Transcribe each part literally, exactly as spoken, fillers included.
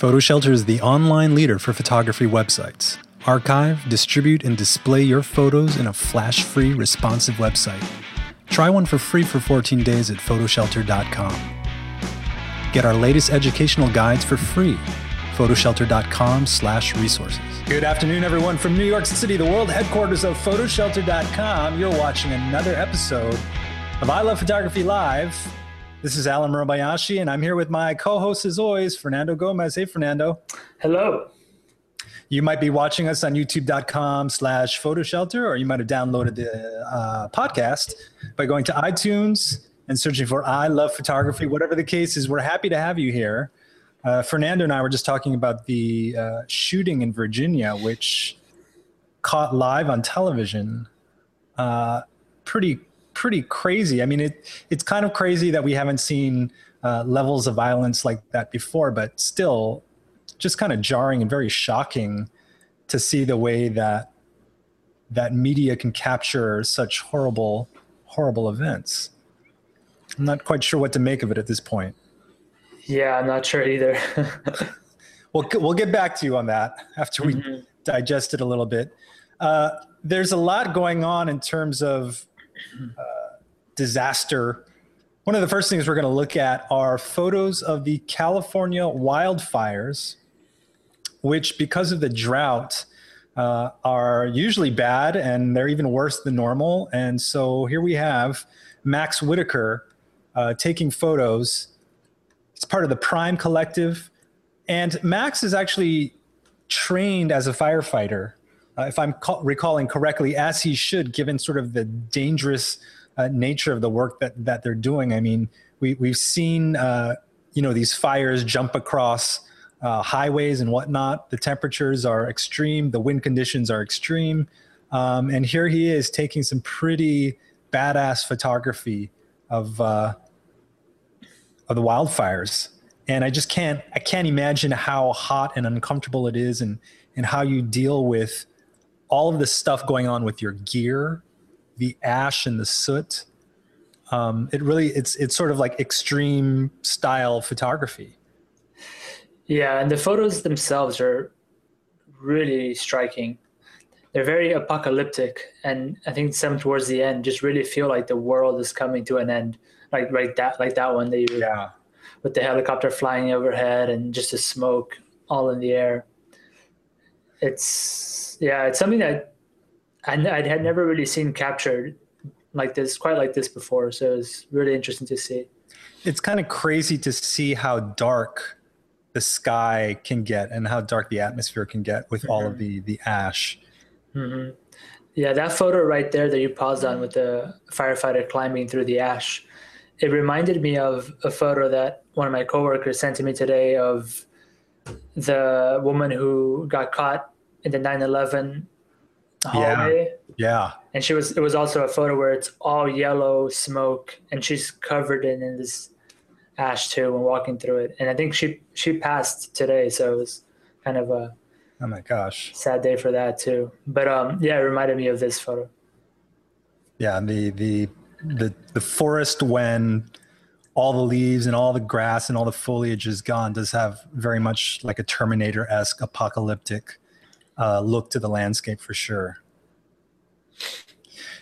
PhotoShelter is the online leader for photography websites. Archive, distribute, and display your photos in a flash-free, responsive website. Try one for free for fourteen days at photoshelter dot com. Get our latest educational guides for free. photoshelter dot com slash resources. Good afternoon, everyone, from New York City, the world headquarters of photoshelter dot com. You're watching another episode of I Love Photography Live. This is Alan Morabayashi, and I'm here with my co-host, as always, Fernando Gomez. Hey, Fernando. Hello. You might be watching us on youtube dot com slash photoshelter, or you might have downloaded the uh, podcast by going to iTunes and searching for I Love Photography. Whatever the case is, we're happy to have you here. Uh, Fernando and I were just talking about the uh, shooting in Virginia, which caught live on television. Uh, pretty, pretty crazy. I mean, it it's kind of crazy that we haven't seen uh, levels of violence like that before, but still just kind of jarring and very shocking to see the way that that media can capture such horrible, horrible events. I'm not quite sure what to make of it at this point. Yeah, I'm not sure either. Well, we'll get back to you on that after we mm-hmm. digest it a little bit. Uh, there's a lot going on in terms of uh, disaster. One of the first things we're going to look at are photos of the California wildfires, which, because of the drought, uh, are usually bad, and they're even worse than normal. And so here we have Max Whitaker, Uh, taking photos. It's part of the Prime Collective. And Max is actually trained as a firefighter, uh, if I'm ca- recalling correctly, as he should, given sort of the dangerous uh, nature of the work that, that they're doing. I mean, we, we've seen, uh, you know, these fires jump across uh, highways and whatnot. The temperatures are extreme. The wind conditions are extreme. Um, and here he is taking some pretty badass photography of uh, of the wildfires. And I just can't, I can't imagine how hot and uncomfortable it is, and, and how you deal with all of the stuff going on with your gear, the ash and the soot. Um, it really, it's it's sort of like extreme style photography. Yeah, and the photos themselves are really striking. They're very apocalyptic, and I think some towards the end just really feel like the world is coming to an end. Like right that, like that one that you, yeah, with the helicopter flying overhead and just the smoke all in the air. It's yeah, it's something that I, I had never really seen captured like this, quite like this before. So it's really interesting to see. It's kind of crazy to see how dark the sky can get and how dark the atmosphere can get with mm-hmm. all of the the ash. Mm-hmm. Yeah, that photo right there that you paused on with the firefighter climbing through the ash, it reminded me of a photo that one of my coworkers sent to me today of the woman who got caught in the nine eleven hallway. Yeah. yeah. And she was. It was also a photo where it's all yellow smoke, and she's covered in, in this ash too when walking through it. And I think she she passed today, so it was kind of a. Oh my gosh. Sad day for that too. But um, yeah, it reminded me of this photo. Yeah, the the the the forest, when all the leaves and all the grass and all the foliage is gone, does have very much like a Terminator-esque apocalyptic uh, look to the landscape for sure.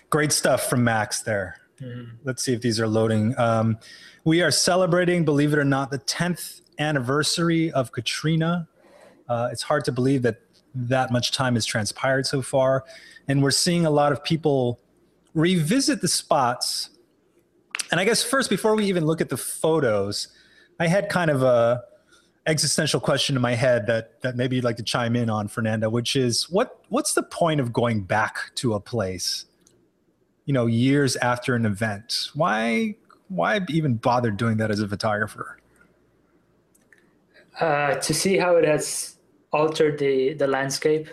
Great stuff from Max there. Mm-hmm. Let's see if these are loading. Um, we are celebrating, believe it or not, the tenth anniversary of Katrina. Uh, it's hard to believe that that much time has transpired so far. And we're seeing a lot of people revisit the spots. And I guess first, before we even look at the photos, I had kind of a existential question in my head that, that maybe you'd like to chime in on, Fernando, which is what what's the point of going back to a place, you know, years after an event? Why, why even bother doing that as a photographer? Uh, to see how it has altered the, the landscape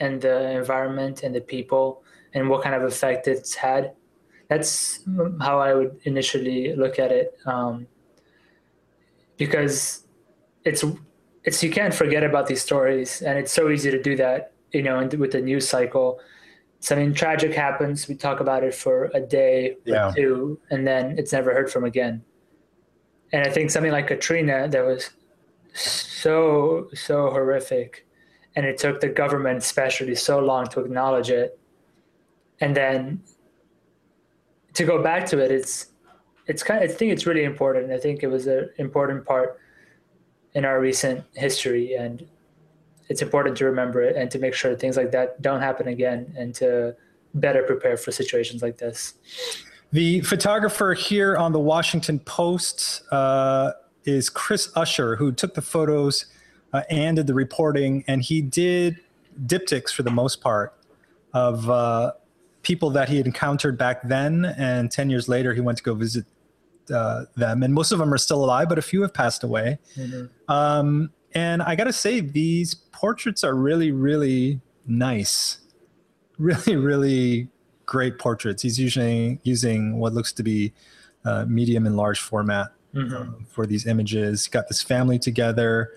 and the environment and the people and what kind of effect it's had. That's how I would initially look at it, um, because it's it's you can't forget about these stories, and it's so easy to do that, you know, and with the news cycle. Something tragic happens, we talk about it for a day yeah. or two, and then it's never heard from again. And I think something like Katrina that was so, so horrific. And it took the government especially so long to acknowledge it. And then to go back to it, it's, it's kind of, I think it's really important. I think it was an important part in our recent history, and it's important to remember it and to make sure things like that don't happen again and to better prepare for situations like this. The photographer here on the Washington Post uh, is Chris Usher, who took the photos uh, and did the reporting, and he did diptychs for the most part of uh, people that he had encountered back then, and ten years later he went to go visit uh, them, and most of them are still alive, but a few have passed away. Mm-hmm. um, and I gotta say, these portraits are really, really nice. Really, really great portraits. He's usually using what looks to be uh, medium and large format. Mm-hmm. um, for these images. He got this family together.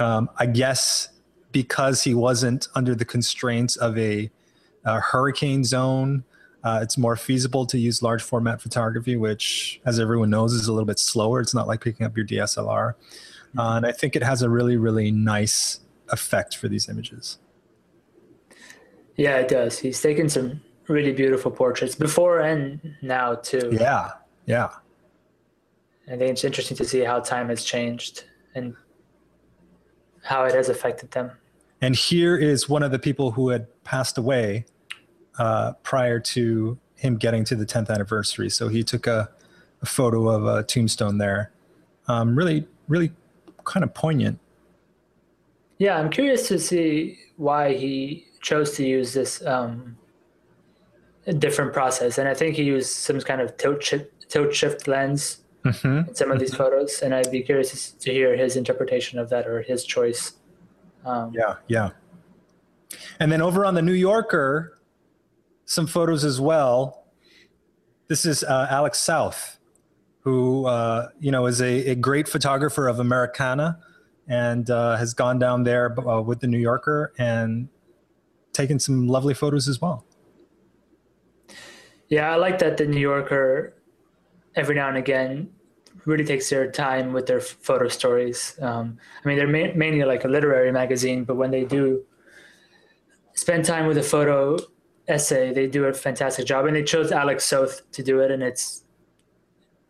Um, I guess because he wasn't under the constraints of a, a hurricane zone, uh, it's more feasible to use large format photography, which, as everyone knows, is a little bit slower. It's not like picking up your D S L R. Mm-hmm. uh, and I think it has a really, really nice effect for these images. Yeah, it does. He's taken some really beautiful portraits before and now too. Yeah, yeah. I think it's interesting to see how time has changed and how it has affected them. And here is one of the people who had passed away uh, prior to him getting to the tenth anniversary. So he took a, a photo of a tombstone there. Um, really, really kind of poignant. Yeah, I'm curious to see why he chose to use this um, different process. And I think he used some kind of tilt shift, tilt shift lens mm-hmm. in some of these mm-hmm. photos. And I'd be curious to hear his interpretation of that or his choice. Um, yeah, yeah. And then over on the New Yorker, some photos as well. This is uh, Alex Soth, who uh, you know is a, a great photographer of Americana, and uh, has gone down there uh, with the New Yorker and taken some lovely photos as well. Yeah, I like that the New Yorker every now and again really takes their time with their photo stories. Um, I mean, they're ma mainly like a literary magazine, but when they do spend time with a photo essay, they do a fantastic job. And they chose Alex Soth to do it, and it's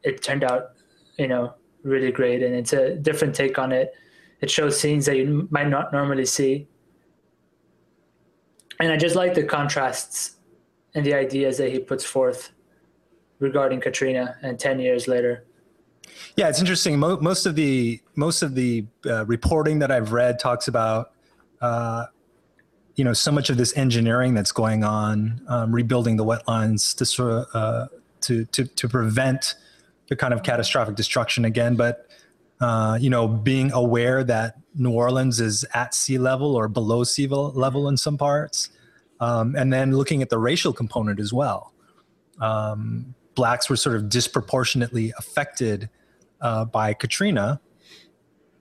it turned out, you know, really great. And it's a different take on it. It shows scenes that you might not normally see. And I just like the contrasts and the ideas that he puts forth regarding Katrina and ten years later. Yeah, it's interesting. Mo most of the, most of the uh, reporting that I've read talks about, uh, you know, so much of this engineering that's going on, um, rebuilding the wetlands to, sort of, uh, to, to, to prevent the kind of catastrophic destruction again. But Uh, you know, being aware that New Orleans is at sea level or below sea level in some parts. Um, and then looking at the racial component as well. Um, blacks were sort of disproportionately affected uh, by Katrina.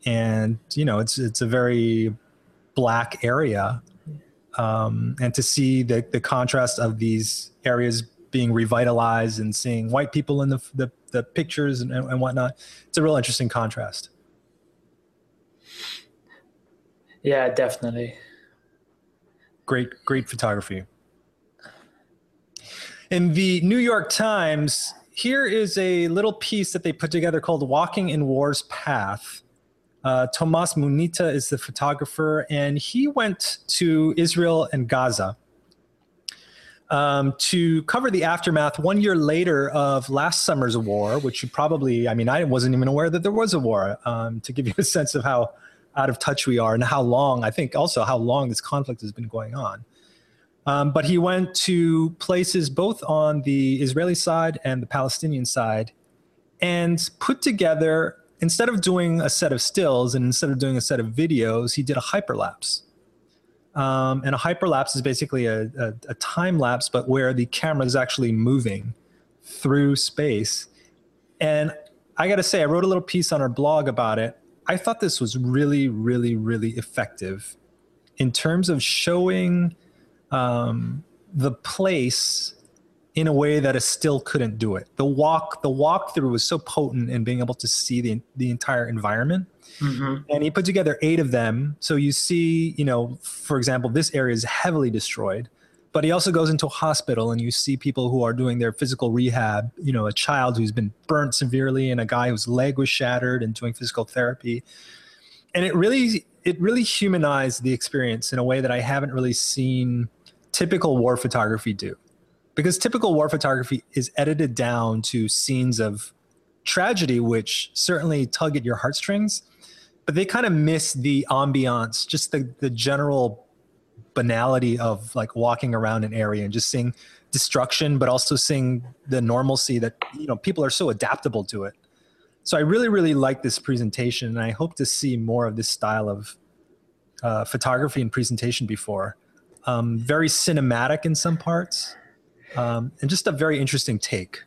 And, you know, it's, it's a very black area. Um, and to see the, the contrast of these areas being revitalized and seeing white people in the, the the pictures and, and whatnot. It's a real interesting contrast. Yeah, definitely. Great, great photography. In the New York Times, here is a little piece that they put together called Walking in War's Path. Uh, Tomas Munita is the photographer, and he went to Israel and Gaza Um, to cover the aftermath one year later of last summer's war, which you probably, I mean, I wasn't even aware that there was a war, um, to give you a sense of how out of touch we are and how long, I think also how long this conflict has been going on. Um, but he went to places both on the Israeli side and the Palestinian side and put together, instead of doing a set of stills and instead of doing a set of videos, he did a hyperlapse. Um, and a hyperlapse is basically a, a, a time lapse, but where the camera is actually moving through space. And I got to say, I wrote a little piece on our blog about it. I thought this was really, really, really effective in terms of showing um, the place in a way that I still couldn't do it. The walk, the walkthrough was so potent in being able to see the the entire environment. Mm-hmm. And he put together eight of them. So you see, you know, for example, this area is heavily destroyed, but he also goes into a hospital and you see people who are doing their physical rehab, you know, a child who's been burnt severely and a guy whose leg was shattered and doing physical therapy. And it really, it really humanized the experience in a way that I haven't really seen typical war photography do. Because typical war photography is edited down to scenes of tragedy, which certainly tug at your heartstrings, but they kind of miss the ambiance, just the, the general banality of like walking around an area and just seeing destruction, but also seeing the normalcy that, you know, people are so adaptable to it. So I really, really like this presentation, and I hope to see more of this style of uh, photography and presentation before. Um, very cinematic in some parts. Um, and just a very interesting take.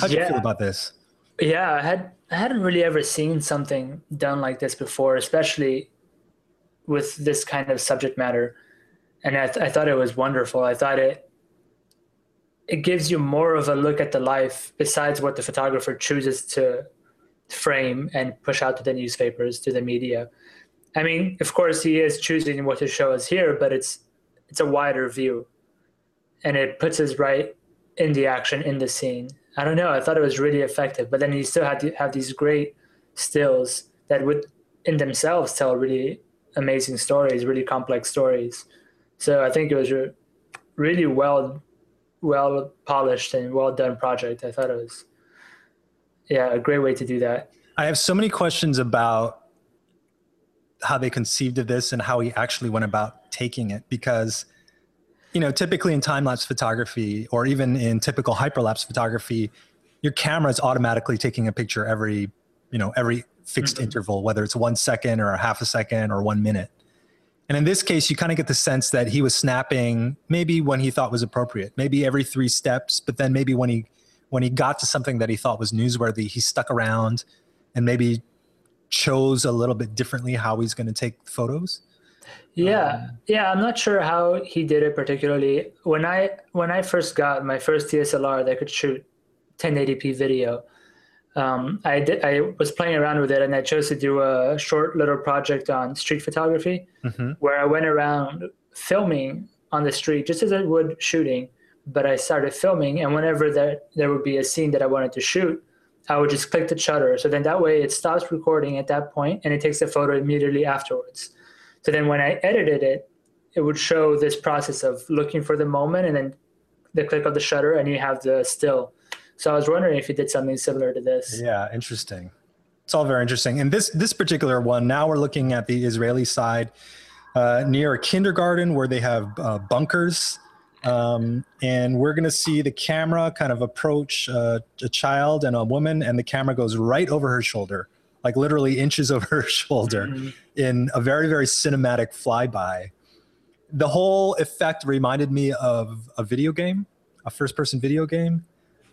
How do yeah. you feel about this? Yeah, I had I hadn't really ever seen something done like this before, especially with this kind of subject matter. And I, th I thought it was wonderful. I thought it it gives you more of a look at the life besides what the photographer chooses to frame and push out to the newspapers, to the media. I mean, of course, he is choosing what to show us here, but it's it's a wider view. And it puts us right in the action, in the scene. I don't know, I thought it was really effective, but then you still had to have these great stills that would in themselves tell really amazing stories, really complex stories. So I think it was a really well, well polished and well done project. I thought it was, yeah, a great way to do that. I have so many questions about how they conceived of this and how he actually went about taking it, because you know, typically in time-lapse photography or even in typical hyperlapse photography, your camera is automatically taking a picture every, you know, every fixed mm-hmm. interval, whether it's one second or a half a second or one minute. And in this case, you kind of get the sense that he was snapping maybe when he thought was appropriate, maybe every three steps, but then maybe when he, when he got to something that he thought was newsworthy, he stuck around and maybe chose a little bit differently how he's going to take photos. Yeah. Um, yeah. I'm not sure how he did it particularly. When I, when I first got my first D S L R that could shoot ten eighty p video, um, I did, I was playing around with it and I chose to do a short little project on street photography mm-hmm. where I went around filming on the street just as I would shooting, but I started filming, and whenever there, there would be a scene that I wanted to shoot, I would just click the shutter. So then that way it stops recording at that point and it takes the photo immediately afterwards. So then when I edited it, it would show this process of looking for the moment and then the click of the shutter and you have the still. So I was wondering if you did something similar to this. Yeah, interesting. It's all very interesting. And this, this particular one, now we're looking at the Israeli side uh, near a kindergarten where they have uh, bunkers. Um, and we're going to see the camera kind of approach uh, a child and a woman, and the camera goes right over her shoulder, like literally inches over her shoulder mm-hmm. in a very, very cinematic flyby. The whole effect reminded me of a video game, a first-person video game.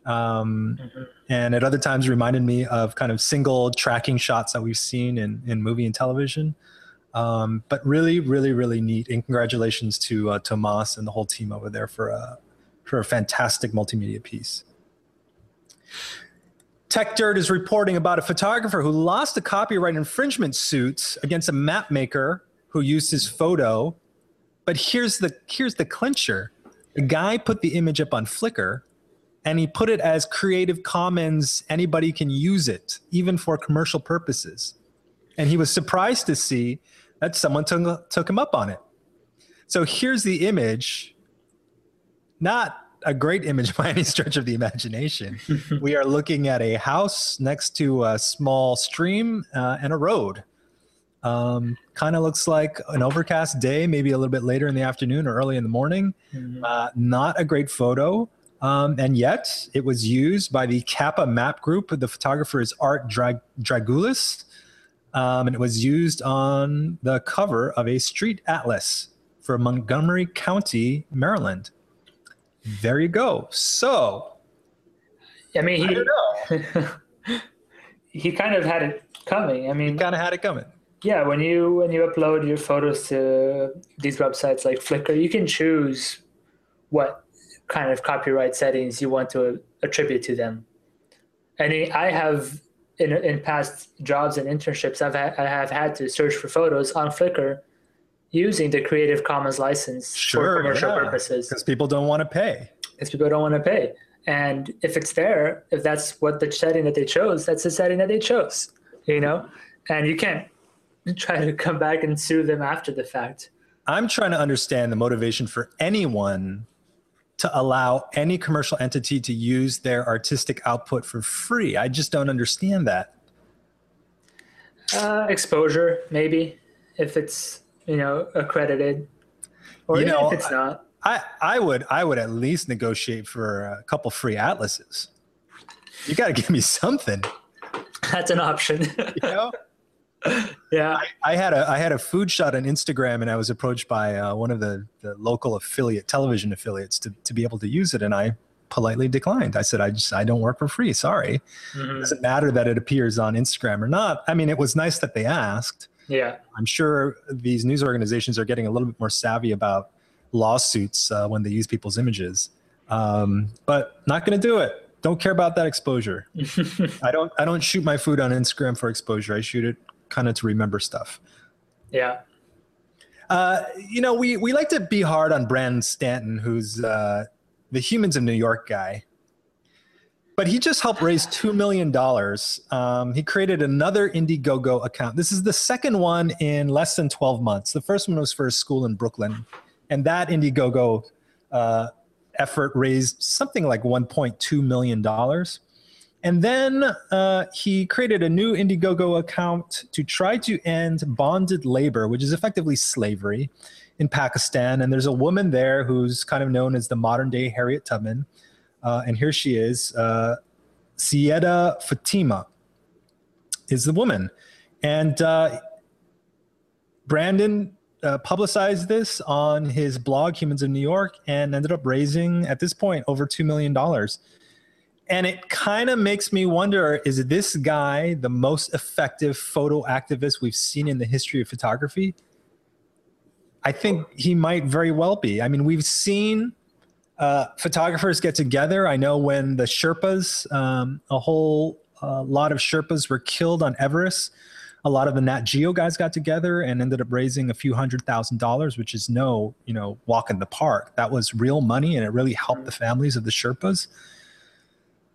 Um, mm-hmm. And at other times reminded me of kind of single tracking shots that we've seen in, in movie and television. Um, but really, really, really neat. And congratulations to uh, Tomas and the whole team over there for a, for a fantastic multimedia piece. Tech Dirt is reporting about a photographer who lost a copyright infringement suit against a map maker who used his photo. But here's the, here's the clincher. The guy put the image up on Flickr, and he put it as Creative Commons. Anybody can use it, even for commercial purposes. And he was surprised to see that someone took, took him up on it. So here's the image. Not a great image by any stretch of the imagination. We are looking at a house next to a small stream uh, and a road. Um, kind of looks like an overcast day, maybe a little bit later in the afternoon or early in the morning. Mm-hmm. Uh, not a great photo. Um, and yet it was used by the Kappa Map Group. The photographer is Art Drag Dragulis. Um, and it was used on the cover of a street atlas for Montgomery County, Maryland. There you go. So, I mean, he, I don't know. He kind of had it coming. I mean, he kind of had it coming. Yeah. When you, when you upload your photos to these websites like Flickr, you can choose what kind of copyright settings you want to attribute to them. And I have, in in past jobs and internships, I've ha I have had to search for photos on Flickr using the Creative Commons license sure, for commercial yeah. purposes. Because people don't want to pay. Because people don't want to pay. And if it's there, if that's what the setting that they chose, that's the setting that they chose, you know? And you can't try to come back and sue them after the fact. I'm trying to understand the motivation for anyone to allow any commercial entity to use their artistic output for free. I just don't understand that. Uh, exposure, maybe, if it's, you know, accredited, or you know, if it's not. I, I would I would at least negotiate for a couple free atlases. You got to give me something. That's an option. You know? Yeah, I, I had a I had a food shot on Instagram, and I was approached by uh, one of the, the local affiliate television affiliates to to be able to use it, and I politely declined. I said, I just I don't work for free. Sorry, mm-hmm. It doesn't matter that it appears on Instagram or not. I mean, it was nice that they asked. Yeah, I'm sure these news organizations are getting a little bit more savvy about lawsuits uh, when they use people's images, um, but not going to do it. Don't care about that exposure. I don't I don't shoot my food on Instagram for exposure. I shoot it kind of to remember stuff. Yeah. Uh, you know, we, we like to be hard on Brandon Stanton, who's uh, the Humans of New York guy. But he just helped raise two million dollars. Um, he created another Indiegogo account. This is the second one in less than twelve months. The first one was for a school in Brooklyn. And that Indiegogo uh, effort raised something like one point two million dollars. And then uh, he created a new Indiegogo account to try to end bonded labor, which is effectively slavery in Pakistan. And there's a woman there who's kind of known as the modern day Harriet Tubman. Uh, and here she is, uh, Syeda Fatima is the woman. And uh, Brandon uh, publicized this on his blog, Humans of New York, and ended up raising, at this point, over two million dollars. And it kind of makes me wonder, is this guy the most effective photo activist we've seen in the history of photography? I think he might very well be. I mean, we've seen uh, photographers get together. I know when the Sherpas, um, a whole uh, lot of Sherpas were killed on Everest, a lot of the Nat Geo guys got together and ended up raising a few hundred thousand dollars, which is no, you know, walk in the park. That was real money, and it really helped the families of the Sherpas.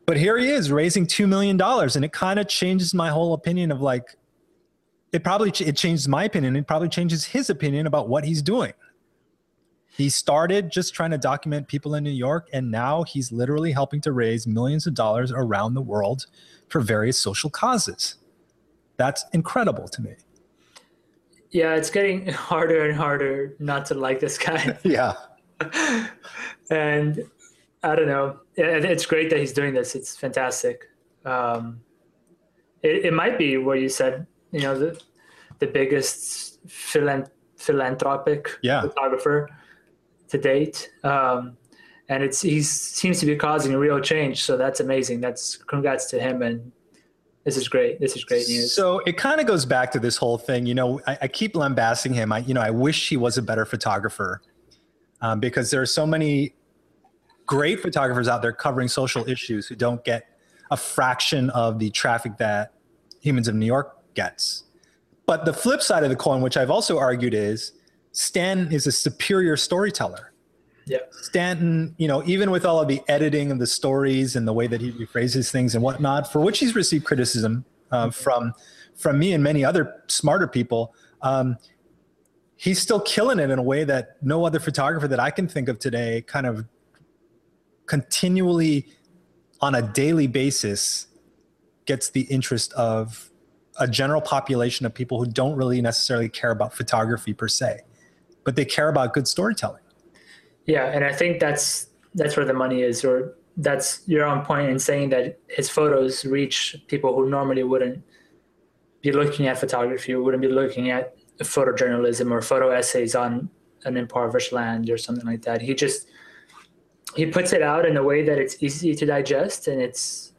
But here he is raising two million dollars, and it kind of changes my whole opinion of like, it probably, ch it changes my opinion. It probably changes his opinion about what he's doing. He started just trying to document people in New York, and now he's literally helping to raise millions of dollars around the world for various social causes. That's incredible to me. Yeah, it's getting harder and harder not to like this guy. Yeah. And I don't know. It's great that he's doing this. It's fantastic. Um, it, it might be what you said, you know, the, the biggest philan philanthropic yeah. photographer to date. Um, and it's, he seems to be causing a real change. So that's amazing. That's congrats to him. And this is great. This is great news. So it kind of goes back to this whole thing. You know, I, I keep lambasting him. I, you know, I wish he was a better photographer um, because there are so many great photographers out there covering social issues who don't get a fraction of the traffic that Humans of New York gets. But the flip side of the coin, which I've also argued, is Stanton is a superior storyteller. Yeah. Stanton, you know, even with all of the editing of the stories and the way that he rephrases things and whatnot, for which he's received criticism uh, from, from me and many other smarter people, um, he's still killing it in a way that no other photographer that I can think of today kind of continually on a daily basis gets the interest of a general population of people who don't really necessarily care about photography per se, but they care about good storytelling. Yeah. And I think that's, that's where the money is, or that's your own point in saying that his photos reach people who normally wouldn't be looking at photography, wouldn't be looking at photojournalism or photo essays on an impoverished land or something like that. He just, He puts it out in a way that it's easy to digest, and it's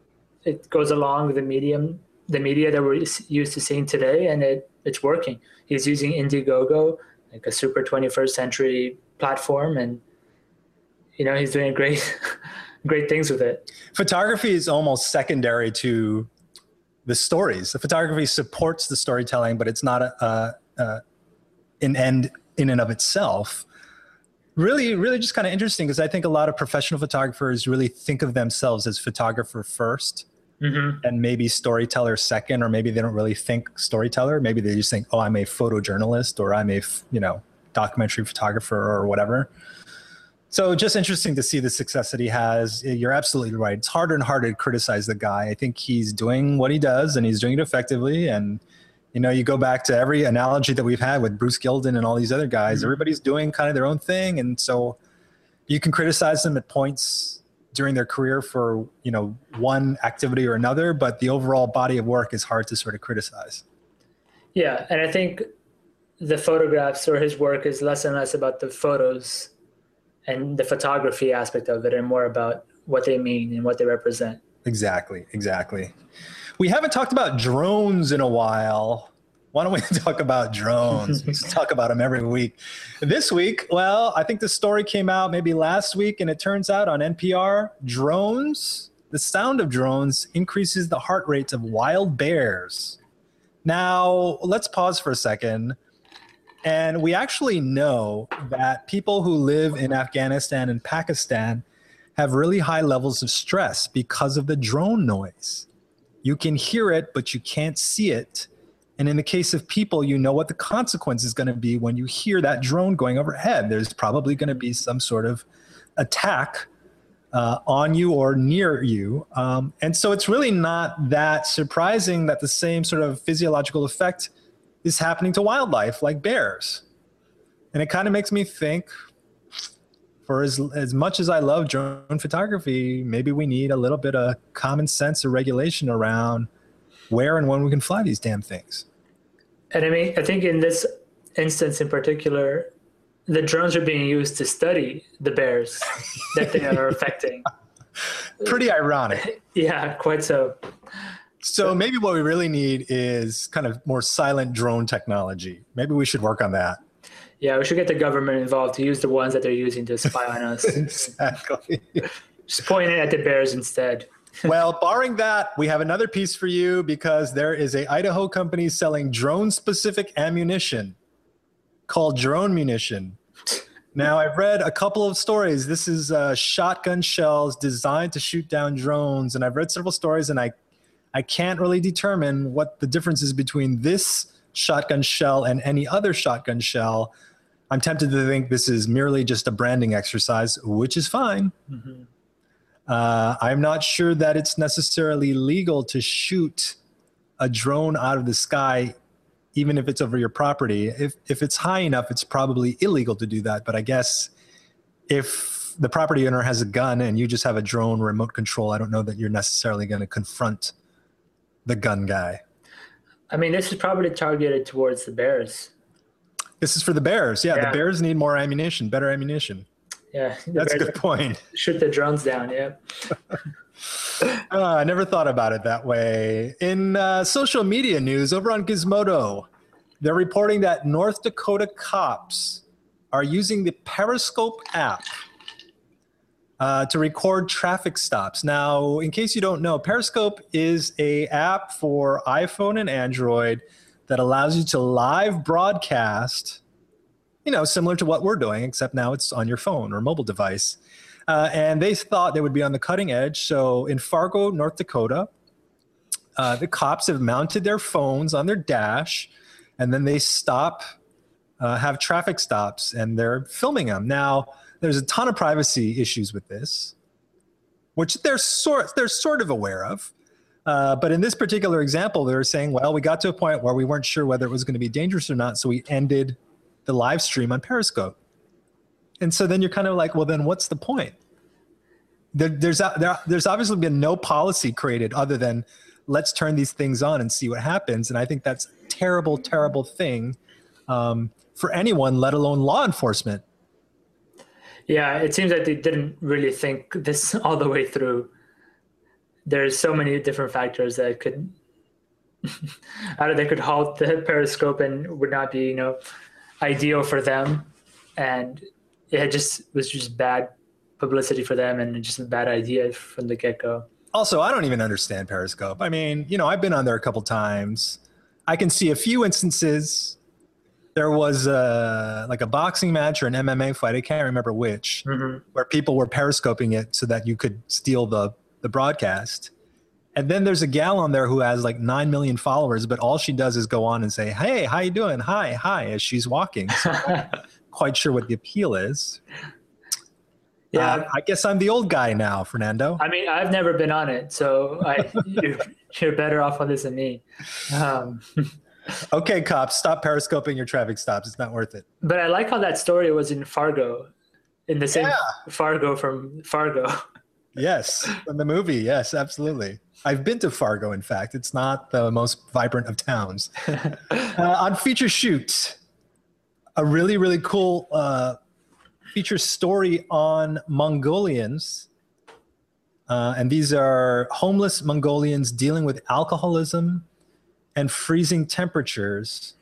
it goes along with the medium, the media that we're used to seeing today, and it it's working. He's using Indiegogo, like a super twenty-first century platform, and you know, he's doing great, great things with it. Photography is almost secondary to the stories. The photography supports the storytelling, but it's not a, a, a an end in and of itself. Really, really just kind of interesting, because I think a lot of professional photographers really think of themselves as photographer first, mm-hmm. and maybe storyteller second, or maybe they don't really think storyteller. Maybe they just think, oh, I'm a photojournalist, or I'm a, you know, documentary photographer or whatever. So just interesting to see the success that he has. You're absolutely right. It's harder and harder to criticize the guy. I think he's doing what he does, and he's doing it effectively. And, you know, you go back to every analogy that we've had with Bruce Gilden and all these other guys, mm-hmm. everybody's doing kind of their own thing. And so you can criticize them at points during their career for, you know, one activity or another, but the overall body of work is hard to sort of criticize. Yeah. And I think the photographs or his work is less and less about the photos and the photography aspect of it, and more about what they mean and what they represent. Exactly, exactly. We haven't talked about drones in a while. Why don't we talk about drones? We talk about them every week. This week, well, I think the story came out maybe last week, and it turns out on N P R, drones, the sound of drones increases the heart rates of wild bears. Now, let's pause for a second. And we actually know that people who live in Afghanistan and Pakistan have really high levels of stress because of the drone noise. You can hear it, but you can't see it. And in the case of people, you know what the consequence is going to be when you hear that drone going overhead. There's probably going to be some sort of attack uh, on you or near you. Um, and so it's really not that surprising that the same sort of physiological effect is happening to wildlife like bears. And it kind of makes me think, for as, as much as I love drone photography, maybe we need a little bit of common sense or regulation around where and when we can fly these damn things. And I mean, I think in this instance in particular, the drones are being used to study the bears that they are affecting. Pretty ironic. Yeah, quite so. So maybe what we really need is kind of more silent drone technology. Maybe we should work on that. Yeah, we should get the government involved to use the ones that they're using to spy on us. Exactly. Just point it at the bears instead. Well, barring that, we have another piece for you, because there is a Idaho company selling drone-specific ammunition called Drone Munition. Now, I've read a couple of stories. This is uh, shotgun shells designed to shoot down drones, and I've read several stories, and I I can't really determine what the difference is between this shotgun shell and any other shotgun shell. I'm tempted to think this is merely just a branding exercise, which is fine. Mm-hmm. Uh, I'm not sure that it's necessarily legal to shoot a drone out of the sky, even if it's over your property. If, if it's high enough, it's probably illegal to do that. But I guess if the property owner has a gun and you just have a drone remote control, I don't know that you're necessarily going to confront the gun guy. I mean, this is probably targeted towards the bears. This is for the bears. Yeah, yeah. The bears need more ammunition, better ammunition. Yeah. That's a good point. Shoot the drones down, yeah. uh, I never thought about it that way. In uh, social media news, over on Gizmodo, they're reporting that North Dakota cops are using the Periscope app Uh, to record traffic stops. Now, in case you don't know, Periscope is a app for iPhone and Android that allows you to live broadcast, you know, similar to what we're doing, except now it's on your phone or mobile device. Uh, and they thought they would be on the cutting edge. So in Fargo, North Dakota, uh, the cops have mounted their phones on their dash, and then they stop, uh, have traffic stops, and they're filming them. Now, there's a ton of privacy issues with this, which they're sort, they're sort of aware of. Uh, but in this particular example, they're saying, well, we got to a point where we weren't sure whether it was going to be dangerous or not, so we ended the live stream on Periscope. And so then you're kind of like, well, then what's the point? There, there's, there, there's obviously been no policy created other than let's turn these things on and see what happens. And I think that's a terrible, terrible thing um, for anyone, let alone law enforcement. Yeah, it seems like they didn't really think this all the way through. There's so many different factors that could, I don't know, they could halt the Periscope and would not be, you know, ideal for them. And it just was just bad publicity for them and just a bad idea from the get-go. Also, I don't even understand Periscope. I mean, you know, I've been on there a couple times. I can see a few instances. There was a, like a boxing match or an M M A fight, I can't remember which, mm-hmm. where people were Periscoping it so that you could steal the, the broadcast. And then there's a gal on there who has like nine million followers, but all she does is go on and say, hey, how you doing? Hi, hi, as she's walking. So I'm not quite sure what the appeal is. Yeah, uh, I guess I'm the old guy now, Fernando. I mean, I've never been on it, so I, you're, you're better off on this than me. Um, okay, cops, stop Periscoping your traffic stops. It's not worth it. But I like how that story was in Fargo, in the same yeah. Fargo from Fargo. Yes, from the movie. Yes, absolutely. I've been to Fargo, in fact. It's not the most vibrant of towns. uh, on Feature Shoot, a really, really cool uh, feature story on Mongolians. Uh, and these are homeless Mongolians dealing with alcoholism and freezing temperatures.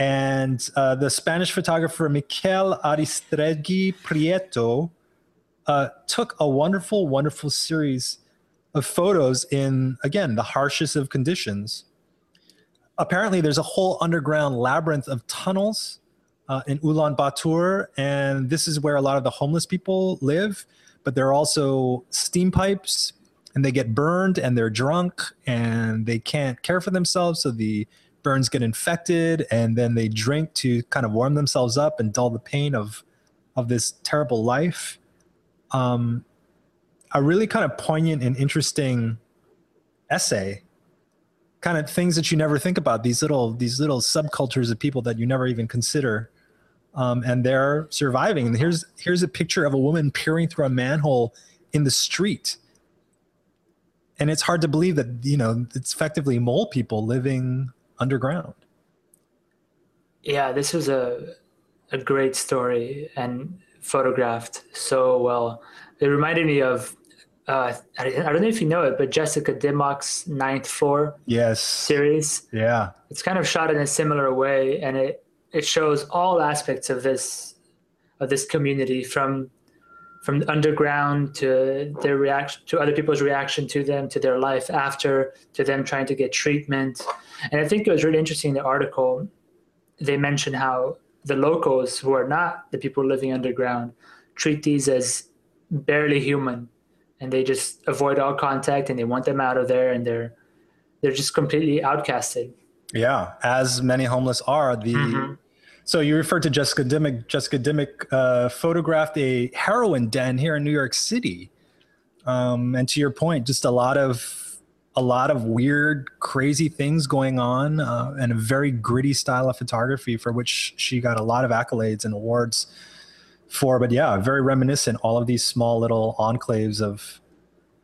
And uh, the Spanish photographer Mikel Aristegui Prieto uh, took a wonderful, wonderful series of photos in, again, the harshest of conditions. Apparently there's a whole underground labyrinth of tunnels uh, in Ulaanbaatar, and this is where a lot of the homeless people live, but there are also steam pipes, and they get burned, and they're drunk, and they can't care for themselves, so the burns get infected, and then they drink to kind of warm themselves up and dull the pain of, of this terrible life. Um, a really kind of poignant and interesting essay, kind of things that you never think about, these little, these little subcultures of people that you never even consider. Um, and they're surviving. And here's, here's a picture of a woman peering through a manhole in the street. And it's hard to believe that, you know, it's effectively mole people living underground. Yeah, this was a, a great story and photographed so well. It reminded me of, uh, I don't know if you know it, but Jessica Dimmock's Ninth Floor yes. series. Yeah. It's kind of shot in a similar way, and it, it shows all aspects of this, of this community, from from underground to their reaction, to other people's reaction to them, to their life after, to them trying to get treatment. And I think it was really interesting in the article, they mentioned how the locals, who are not the people living underground, treat these as barely human, and they just avoid all contact, and they want them out of there, and they're they're just completely outcasted. Yeah, as many homeless are. The mm-hmm. So you referred to Jessica Dimmock. Jessica Dimmock uh, photographed a heroin den here in New York City. Um, and to your point, just a lot of, a lot of weird, crazy things going on, uh, and a very gritty style of photography for which she got a lot of accolades and awards for. But yeah, very reminiscent, all of these small little enclaves of,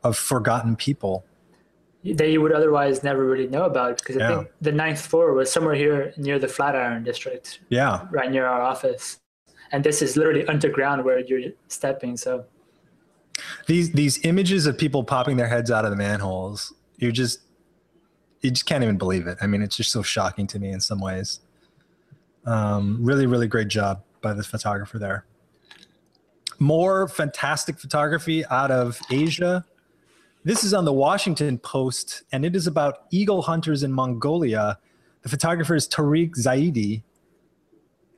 of forgotten people that you would otherwise never really know about, because I yeah. think the Ninth Floor was somewhere here near the Flatiron District, yeah, right near our office. And this is literally underground where you're stepping. So these these images of people popping their heads out of the manholes, you just you just can't even believe it. I mean, it's just so shocking to me in some ways. Um, really, really great job by this photographer there. More fantastic photography out of Asia. This is on the Washington Post, and it is about eagle hunters in Mongolia. The photographer is Tariq Zaidi.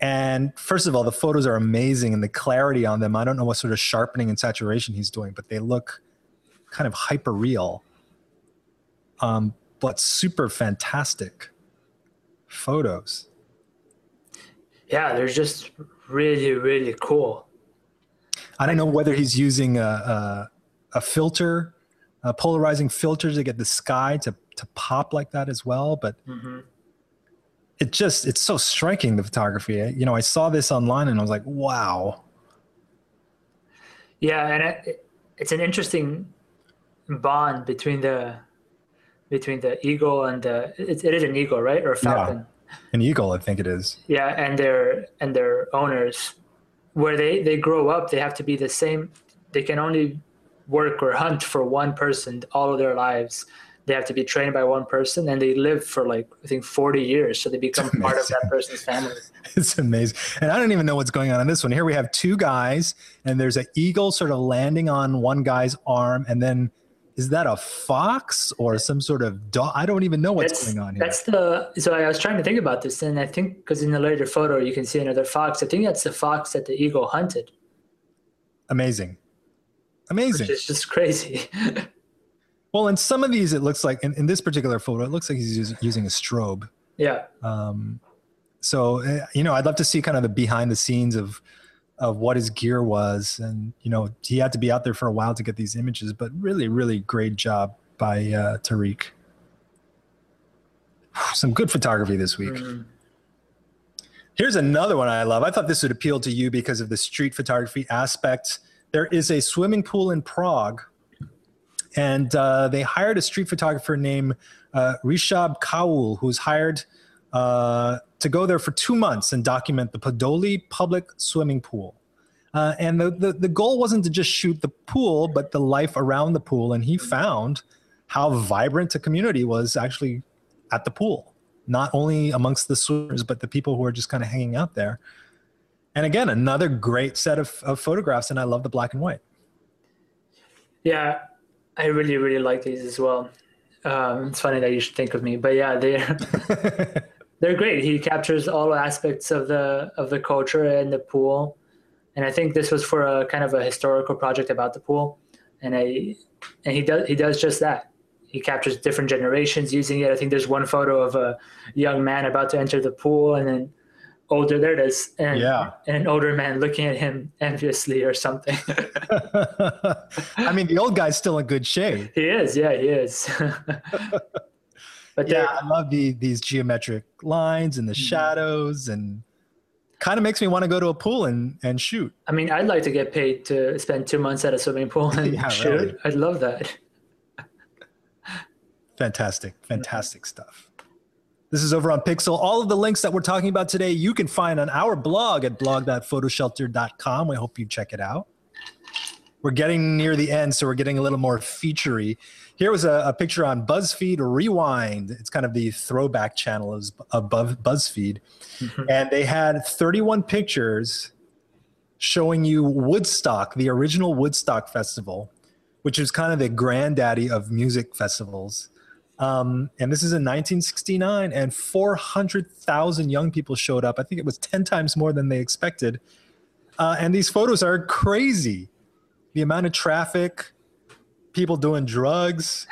And first of all, the photos are amazing, and the clarity on them, I don't know what sort of sharpening and saturation he's doing, but they look kind of hyper real, um, but super fantastic photos. Yeah, they're just really, really cool. I don't know whether he's using a, a, a filter, Uh, polarizing filters to get the sky to, to pop like that as well. But mm-hmm. it just, it's so striking, the photography. I, you know, I saw this online and I was like, wow. Yeah. And it, it's an interesting bond between the, between the eagle and the, it, it is an eagle, right? Or a falcon. Yeah, an eagle, I think it is. Yeah. And their, and their owners, where they, they grow up, they have to be the same. They can only work or hunt for one person all of their lives. They have to be trained by one person, and they live for like, I think forty years. So they become part of that person's family. It's amazing. And I don't even know what's going on in this one. Here we have two guys, and there's an eagle sort of landing on one guy's arm. And then is that a fox or some sort of dog? I don't even know what's that's, going on here. That's the, so I was trying to think about this, and I think, because in the later photo, you can see another fox. I think that's the fox that the eagle hunted. Amazing. Amazing. It's just crazy. Well, in some of these, it looks like, in, in this particular photo, it looks like he's using a strobe. Yeah. Um, so, you know, I'd love to see kind of the behind the scenes of, of what his gear was. And, you know, he had to be out there for a while to get these images, but really, really great job by uh, Tariq. Some good photography this week. Mm-hmm. Here's another one I love. I thought this would appeal to you because of the street photography aspect. There is a swimming pool in Prague, and uh, they hired a street photographer named uh, Rishabh Kaul, who was hired uh, to go there for two months and document the Podoli public swimming pool. Uh, and the, the, the goal wasn't to just shoot the pool, but the life around the pool. And he found how vibrant a community was actually at the pool, not only amongst the swimmers, but the people who are just kind of hanging out there. And again, another great set of, of photographs, and I love the black and white. Yeah, I really, really like these as well. Um, it's funny that you should think of me, but yeah, they're they're great. He captures all aspects of the of the culture and the pool, and I think this was for a kind of a historical project about the pool, and I and he does he does just that. He captures different generations using it. I think there's one photo of a young man about to enter the pool, and then. Older, there it is, and, yeah. and an older man looking at him enviously or something. I mean, the old guy's still in good shape. He is, yeah, he is. But yeah, I love the, these geometric lines and the mm-hmm. shadows, and kind of makes me want to go to a pool and, and shoot. I mean, I'd like to get paid to spend two months at a swimming pool and yeah, shoot. Really. I'd love that. Fantastic, fantastic mm-hmm. stuff. This is over on Pixel. All of the links that we're talking about today, you can find on our blog at blog dot photoshelter dot com. We hope you check it out. We're getting near the end, so we're getting a little more featurey. Here was a, a picture on BuzzFeed Rewind. It's kind of the throwback channel of, of BuzzFeed. Mm-hmm. And they had thirty-one pictures showing you Woodstock, the original Woodstock Festival, which is kind of the granddaddy of music festivals. Um, and this is in nineteen sixty-nine, and four hundred thousand young people showed up. I think it was ten times more than they expected. Uh, and these photos are crazy. The amount of traffic, people doing drugs,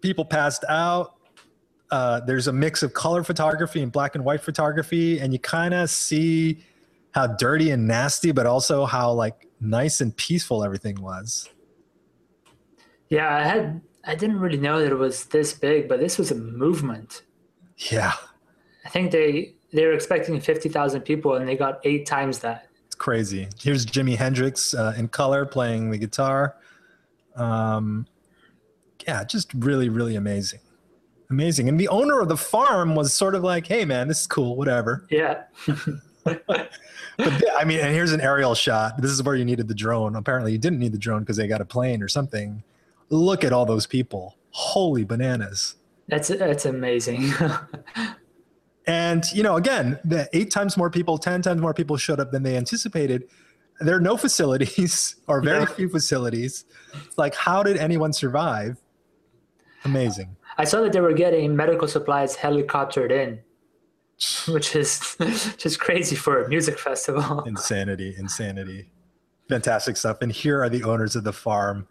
people passed out. Uh, there's a mix of color photography and black and white photography. And you kind of see how dirty and nasty, but also how like nice and peaceful everything was. Yeah, I had... I didn't really know that it was this big, but this was a movement. Yeah. I think they, they were expecting fifty thousand people, and they got eight times that. It's crazy. Here's Jimi Hendrix uh, in color playing the guitar. Um, yeah, just really, really amazing. Amazing. And the owner of the farm was sort of like, hey, man, this is cool, whatever. Yeah. But I mean, and here's an aerial shot. This is where you needed the drone. Apparently, you didn't need the drone because they got a plane or something. Look at all those people. Holy bananas. That's, that's amazing. And, you know, again, the eight times more people, ten times more people showed up than they anticipated. There are no facilities or very yeah. few facilities. It's like, how did anyone survive? Amazing. I saw that they were getting medical supplies helicoptered in, which is just crazy for a music festival. Insanity, insanity. Fantastic stuff. And here are the owners of the farm.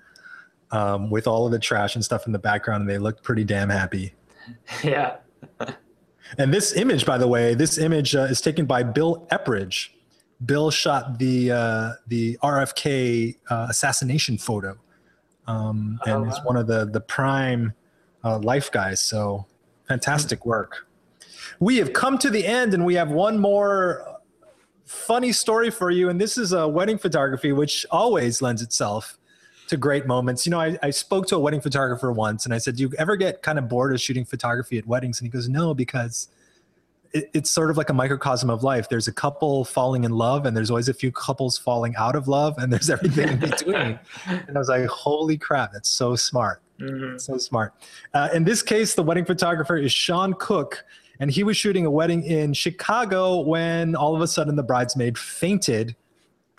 Um, with all of the trash and stuff in the background, and they looked pretty damn happy. Yeah. And this image, by the way, this image uh, is taken by Bill Eppridge. Bill shot the uh, the R F K uh, assassination photo, um, and oh, wow. is one of the the prime uh, life guys. So fantastic work. We have come to the end, and we have one more funny story for you. And this is a uh, wedding photography, which always lends itself to great moments. You know, I, I spoke to a wedding photographer once, and I said, do you ever get kind of bored of shooting photography at weddings? And he goes, no, because it, it's sort of like a microcosm of life. There's a couple falling in love, and there's always a few couples falling out of love, and there's everything in between. And I was like, holy crap, that's so smart. Mm-hmm. So smart. Uh, in this case, the wedding photographer is Sean Cook, and he was shooting a wedding in Chicago when all of a sudden the bridesmaid fainted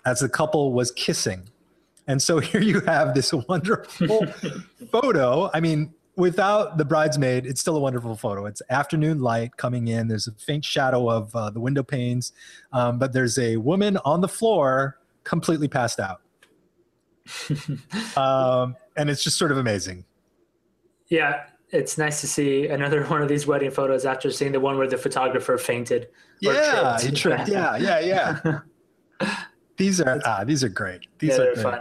as the couple was kissing. And so here you have this wonderful photo. I mean, without the bridesmaid, it's still a wonderful photo. It's afternoon light coming in. There's a faint shadow of uh, the window panes, um, but there's a woman on the floor completely passed out. um, and it's just sort of amazing. Yeah, it's nice to see another one of these wedding photos after seeing the one where the photographer fainted. Or yeah, tripped. He tripped. Yeah, yeah, yeah. These are ah, these are great. These yeah, are great. Fun.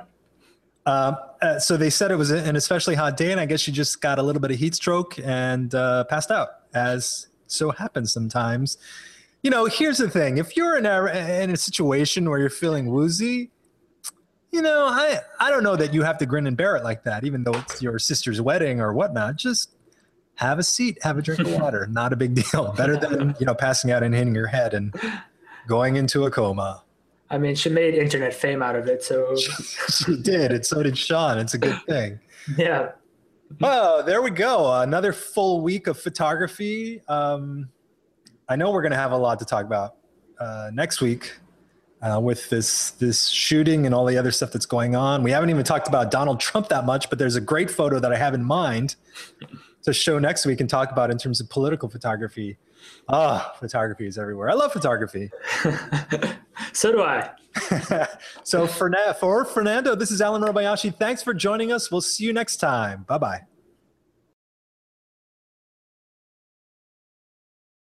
Um, uh, so they said it was an especially hot day, and I guess she just got a little bit of heat stroke and uh, passed out, as so happens sometimes. You know, here's the thing: if you're in a in a situation where you're feeling woozy, you know, I I don't know that you have to grin and bear it like that, even though it's your sister's wedding or whatnot. Just have a seat, have a drink of water. Not a big deal. Better than, you know, passing out and hitting your head and going into a coma. I mean, she made internet fame out of it, so. She did, and so did Sean. It's a good thing. Yeah. Oh, there we go. Another full week of photography. Um, I know we're going to have a lot to talk about uh, next week uh, with this, this shooting and all the other stuff that's going on. We haven't even talked about Donald Trump that much, but there's a great photo that I have in mind to show next week and talk about in terms of political photography. Ah, oh, photography is everywhere. I love photography. So do I. So for, for Fernando, this is Alan Morabayashi. Thanks for joining us. We'll see you next time. Bye-bye.